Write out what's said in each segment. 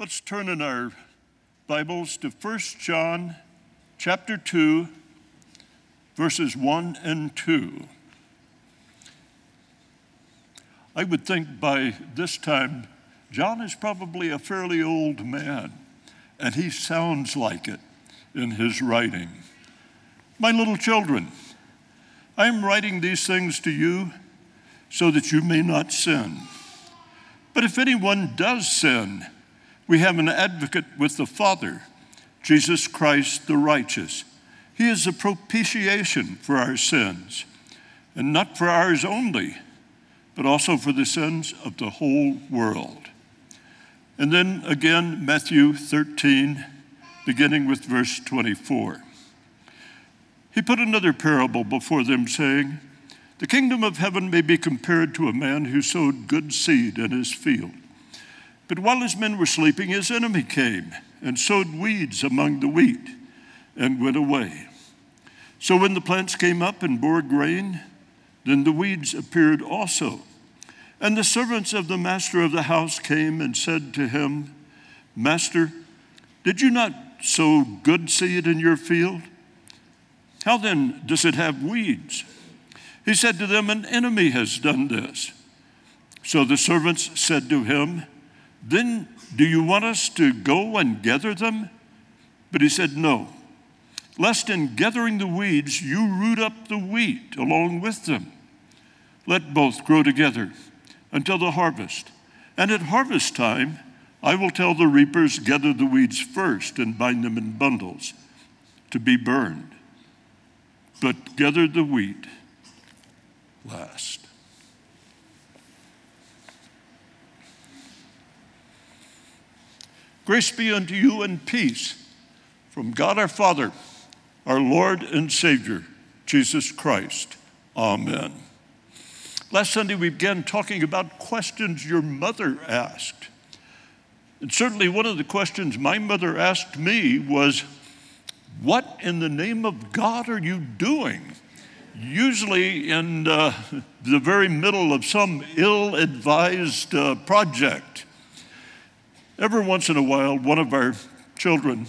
Let's turn in our Bibles to 1 John chapter 2, verses 1 and 2. I would think by this time, John is probably a fairly old man, and he sounds like it in his writing. My little children, I am writing these things to you so that you may not sin. But if anyone does sin, we have an advocate with the Father, Jesus Christ the righteous. He is the propitiation for our sins, and not for ours only, but also for the sins of the whole world. And then again, Matthew 13, beginning with verse 24. He put another parable before them, saying, "The kingdom of heaven may be compared to a man who sowed good seed in his field. But while his men were sleeping, his enemy came and sowed weeds among the wheat and went away. So when the plants came up and bore grain, then the weeds appeared also. And the servants of the master of the house came and said to him, 'Master, did you not sow good seed in your field? How then does it have weeds?' He said to them, 'An enemy has done this.' So the servants said to him, 'Then do you want us to go and gather them?' But he said, 'No, lest in gathering the weeds you root up the wheat along with them. Let both grow together until the harvest. And at harvest time, I will tell the reapers, gather the weeds first and bind them in bundles to be burned, but gather the wheat last.'" Grace be unto you and peace from God our Father, our Lord and Savior, Jesus Christ. Amen. Last Sunday we began talking about questions your mother asked. And certainly one of the questions my mother asked me was, "What in the name of God are you doing?" Usually in the very middle of some ill-advised project. Every once in a while, one of our children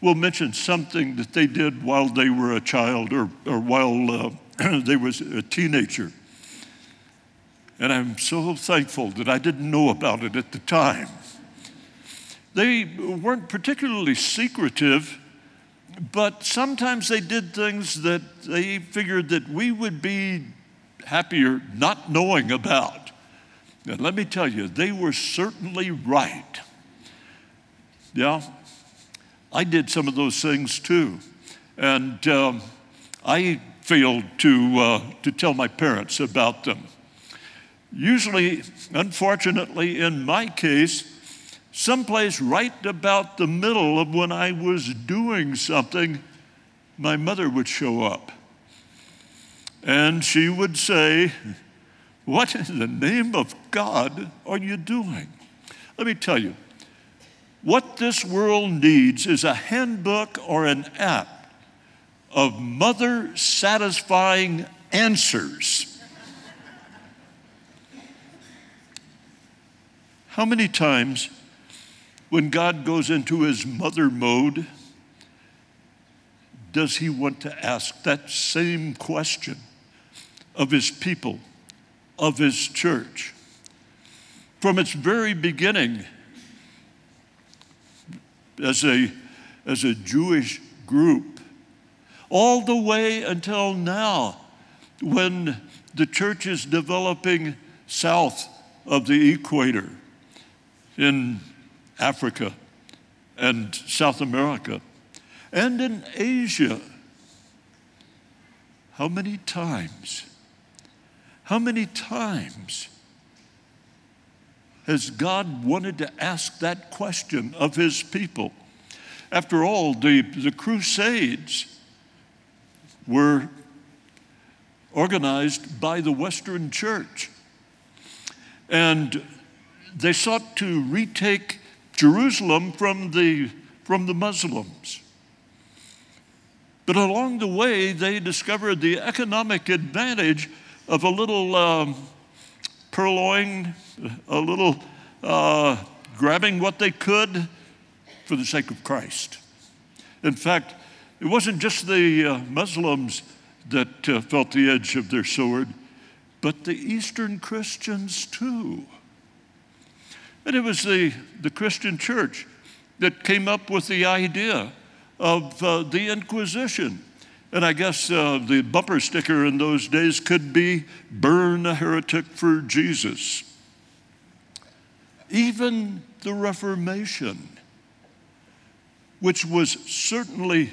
will mention something that they did while they were a child or while they was a teenager. And I'm so thankful that I didn't know about it at the time. They weren't particularly secretive, but sometimes they did things that they figured that we would be happier not knowing about. And let me tell you, they were certainly right. Yeah, I did some of those things too. And I failed to tell my parents about them. Usually, unfortunately, in my case, someplace right about the middle of when I was doing something, my mother would show up. And she would say, "What in the name of God are you doing?" Let me tell you, what this world needs is a handbook or an app of mother-satisfying answers. How many times when God goes into his mother mode, does he want to ask that same question of his people, of his church? From its very beginning, as a Jewish group, all the way until now, when the church is developing south of the equator in Africa and South America, and in Asia. How many times has God wanted to ask that question of his people? After all, the Crusades were organized by the Western Church, and they sought to retake Jerusalem from the Muslims. But along the way, they discovered the economic advantage of a little purloin, a little grabbing what they could for the sake of Christ. In fact, it wasn't just the Muslims that felt the edge of their sword, but the Eastern Christians too. And it was the Christian church that came up with the idea of the Inquisition. And I guess the bumper sticker in those days could be, "Burn a heretic for Jesus." Even the Reformation, which was certainly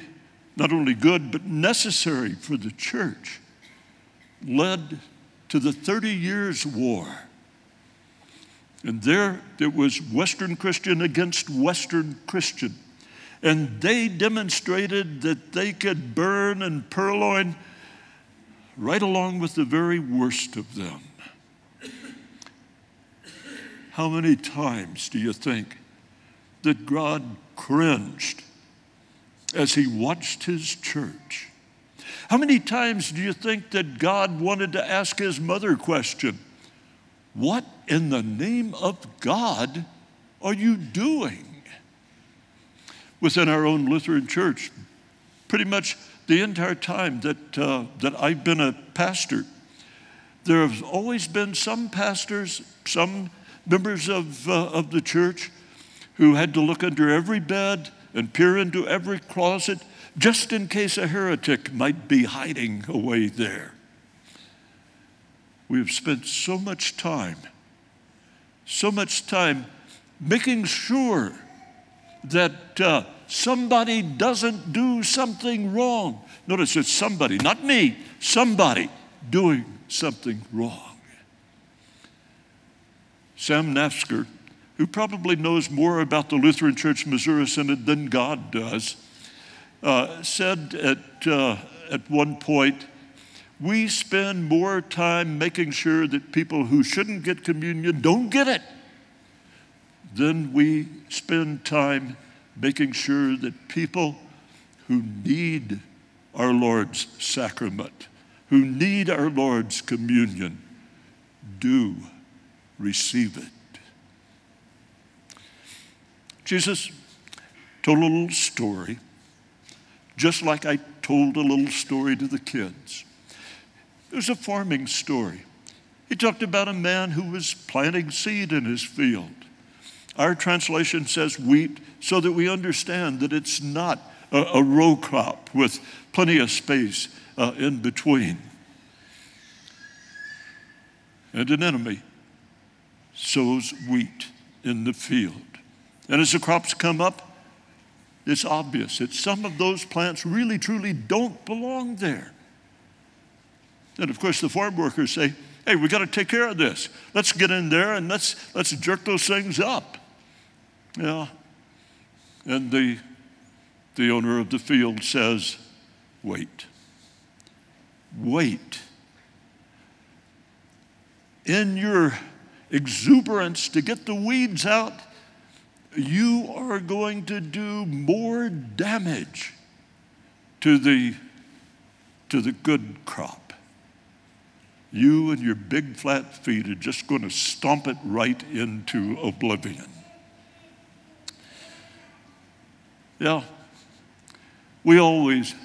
not only good but necessary for the church, led to the 30 Years' War. And there was Western Christian against Western Christian. And they demonstrated that they could burn and purloin right along with the very worst of them. How many times do you think that God cringed as he watched his church? How many times do you think that God wanted to ask his mother question? What in the name of God are you doing? Within our own Lutheran church, pretty much the entire time that I've been a pastor, there have always been some pastors, some members of the church who had to look under every bed and peer into every closet just in case a heretic might be hiding away there. We have spent so much time making sure that somebody doesn't do something wrong. Notice it's somebody, not me, somebody doing something wrong. Sam Nafsker, who probably knows more about the Lutheran Church Missouri Synod than God does, said at one point, "We spend more time making sure that people who shouldn't get communion don't get it. Then we spend time making sure that people who need our Lord's sacrament, who need our Lord's communion, do receive it." Jesus told a little story, just like I told a little story to the kids. It was a farming story. He talked about a man who was planting seed in his field. Our translation says wheat, so that we understand that it's not a row crop with plenty of space in between. And an enemy sows wheat in the field. And as the crops come up, it's obvious that some of those plants really, truly don't belong there. And of course, the farm workers say, "Hey, we got to take care of this. Let's get in there and let's jerk those things up." Yeah. And the owner of the field says, wait. In your exuberance to get the weeds out, you are going to do more damage to the good crop. You and your big flat feet are just going to stomp it right into oblivion. Yeah, we always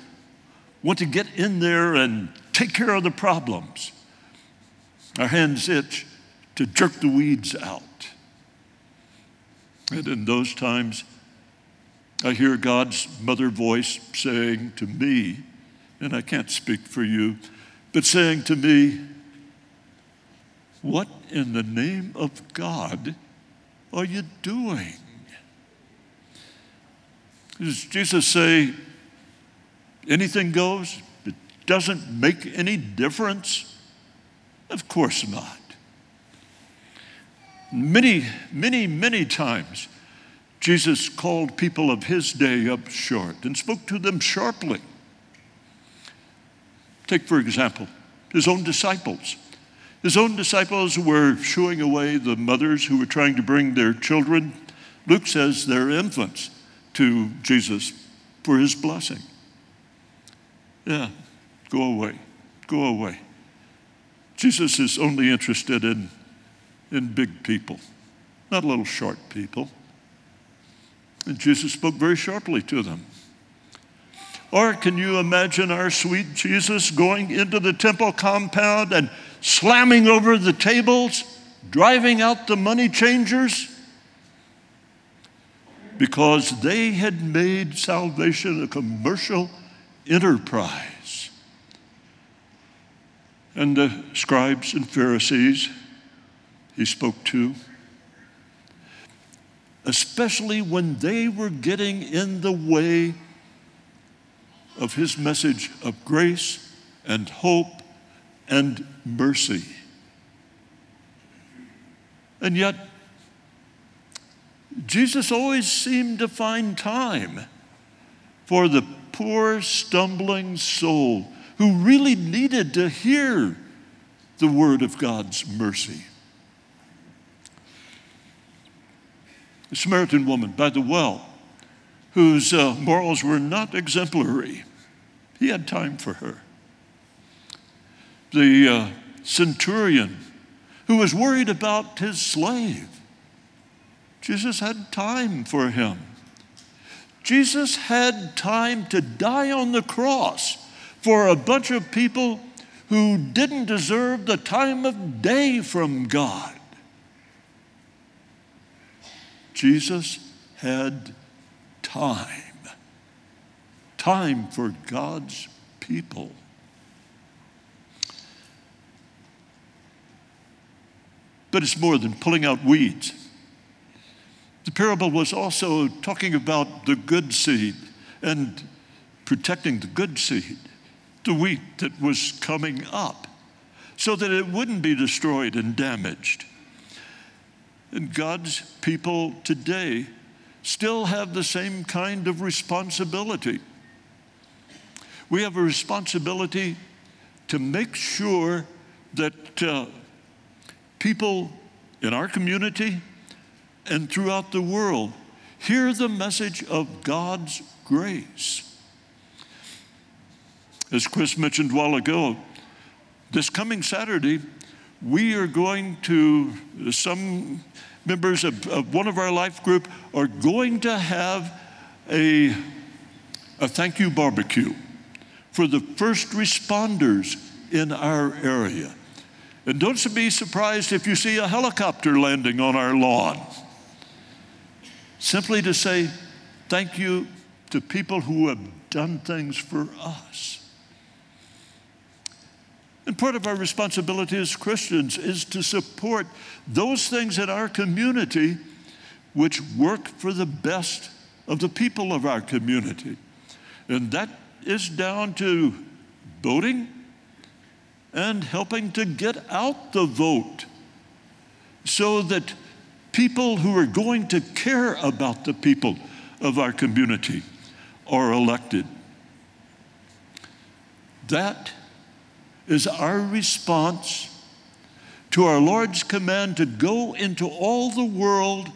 want to get in there and take care of the problems. Our hands itch to jerk the weeds out. And in those times, I hear God's mother voice saying to me, and I can't speak for you, but saying to me, "What in the name of God are you doing?" Does Jesus say anything goes? It doesn't make any difference? Of course not. Many, many, many times, Jesus called people of his day up short and spoke to them sharply. Take, for example, his own disciples. His own disciples were shooing away the mothers who were trying to bring their children, Luke says their infants, to Jesus for his blessing. Yeah, go away. Jesus is only interested in big people, not a little short people. And Jesus spoke very sharply to them. Or can you imagine our sweet Jesus going into the temple compound and slamming over the tables, driving out the money changers? Because they had made salvation a commercial enterprise. And the scribes and Pharisees he spoke to, especially when they were getting in the way of his message of grace and hope and mercy. And yet, Jesus always seemed to find time for the poor, stumbling soul who really needed to hear the word of God's mercy. The Samaritan woman by the well, whose morals were not exemplary, he had time for her. The centurion who was worried about his slave, Jesus had time for him. Jesus had time to die on the cross for a bunch of people who didn't deserve the time of day from God. Jesus had time for God's people. But it's more than pulling out weeds. The parable was also talking about the good seed and protecting the good seed, the wheat that was coming up, so that it wouldn't be destroyed and damaged. And God's people today still have the same kind of responsibility. We have a responsibility to make sure that people in our community and throughout the world hear the message of God's grace. As Chris mentioned a while ago, this coming Saturday, we are going to, some members of one of our life group are going to have a thank you barbecue for the first responders in our area. And don't be surprised if you see a helicopter landing on our lawn. Simply to say thank you to people who have done things for us. And part of our responsibility as Christians is to support those things in our community which work for the best of the people of our community. And that is down to voting and helping to get out the vote so that people who are going to care about the people of our community are elected. That is our response to our Lord's command to go into all the world,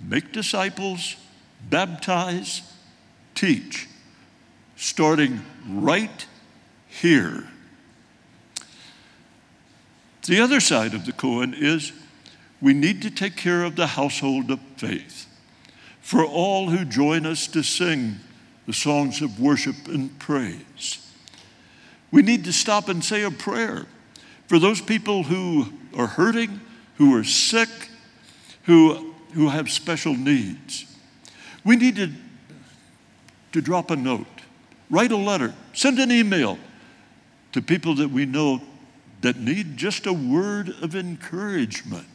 make disciples, baptize, teach, starting right here. The other side of the coin is we need to take care of the household of faith. For all who join us to sing the songs of worship and praise, we need to stop and say a prayer for those people who are hurting, who are sick, who have special needs. We need to drop a note, write a letter, send an email to people that we know that need just a word of encouragement.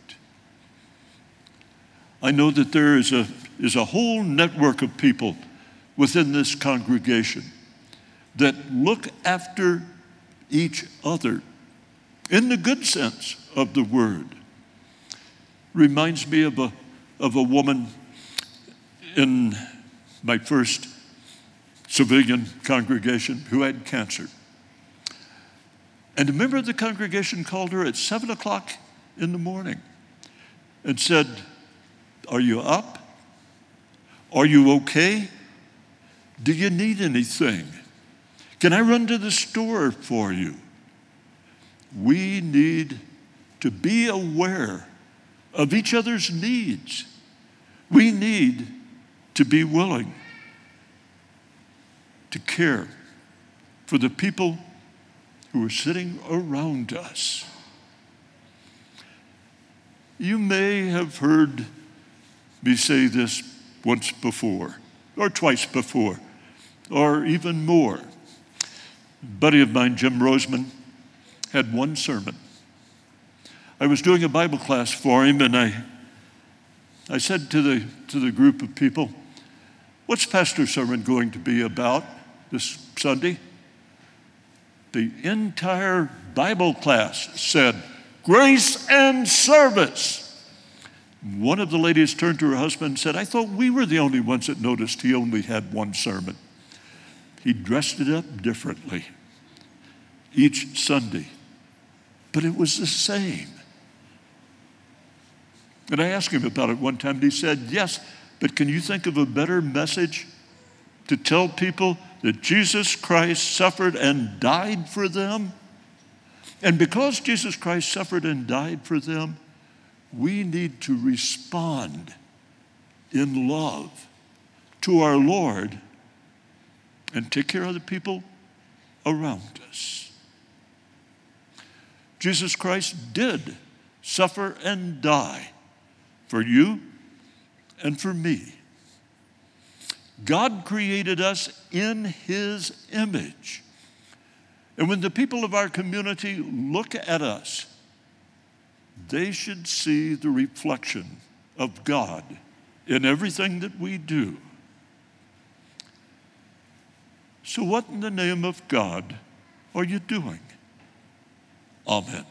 I know that there is a whole network of people within this congregation that look after each other in the good sense of the word. Reminds me of a woman in my first civilian congregation who had cancer. And a member of the congregation called her at 7:00 in the morning and said, "Are you up? Are you okay? Do you need anything? Can I run to the store for you?" We need to be aware of each other's needs. We need to be willing to care for the people who are sitting around us. You may have heard me say this once before, or twice before, or even more. A buddy of mine, Jim Roseman, had one sermon. I was doing a Bible class for him, and I said to the group of people, "What's Pastor's sermon going to be about this Sunday?" The entire Bible class said, "Grace and service." One of the ladies turned to her husband and said, "I thought we were the only ones that noticed he only had one sermon." He dressed it up differently each Sunday, but it was the same. And I asked him about it one time, and he said, "Yes, but can you think of a better message to tell people that Jesus Christ suffered and died for them? And because Jesus Christ suffered and died for them, we need to respond in love to our Lord and take care of the people around us." Jesus Christ did suffer and die for you and for me. God created us in His image. And when the people of our community look at us, they should see the reflection of God in everything that we do. So what in the name of God are you doing? Amen.